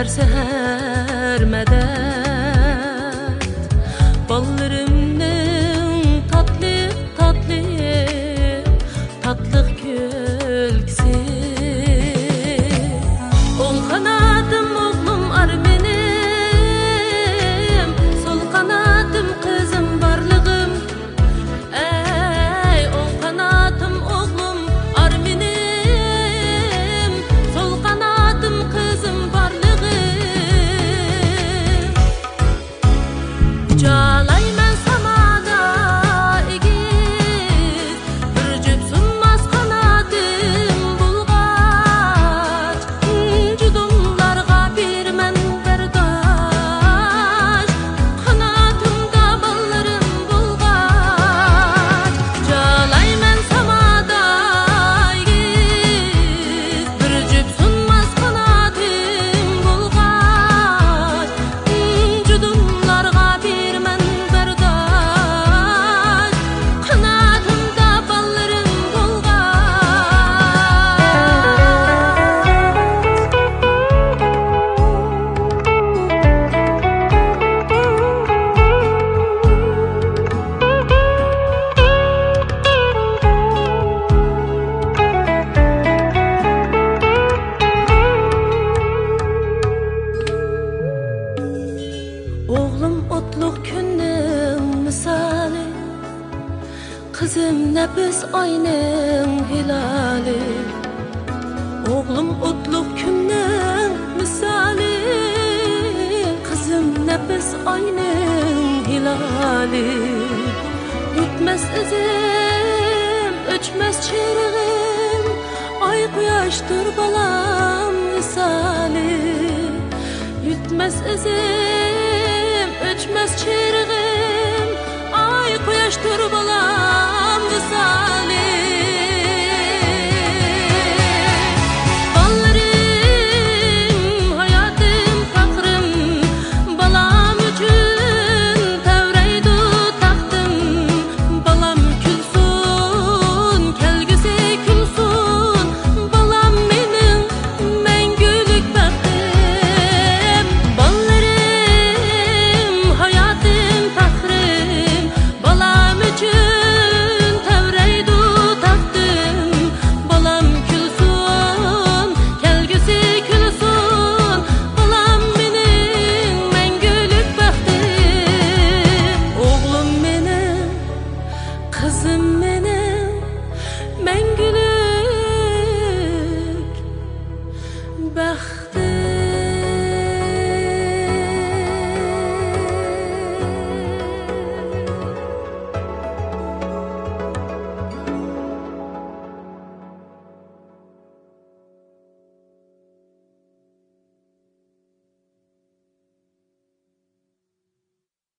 her seher medet ballarımın tatlı tatlı tatlı gülkisi. Ol kanadım oğlum ar benim, sol kanadım kızım varlığım. Ey ol kanadım oğlum ar benim, sol kanadım kızım varlığım. Ucalayman samada egiz, bir cüp sunmaz kanadım bulgaç. Cudumlarga bir men berdaş, kanatımda ballarım bulgaç. Ucalayman samada egiz, bir cüp sunmaz kanadım bulgaç. Cudumlarga bir men berdaş, kanatımda ballarım bulgaç. Oğlum otluk künüm misali, kızım nefes aynım hilali. Oğlum otluk künüm misali, kızım nefes aynım hilali. Bitmez izim, öçmez çirgim, ay kuyaştır balam misali. Bitmez izim, öçmez çirgim, ay kuyaştır balam.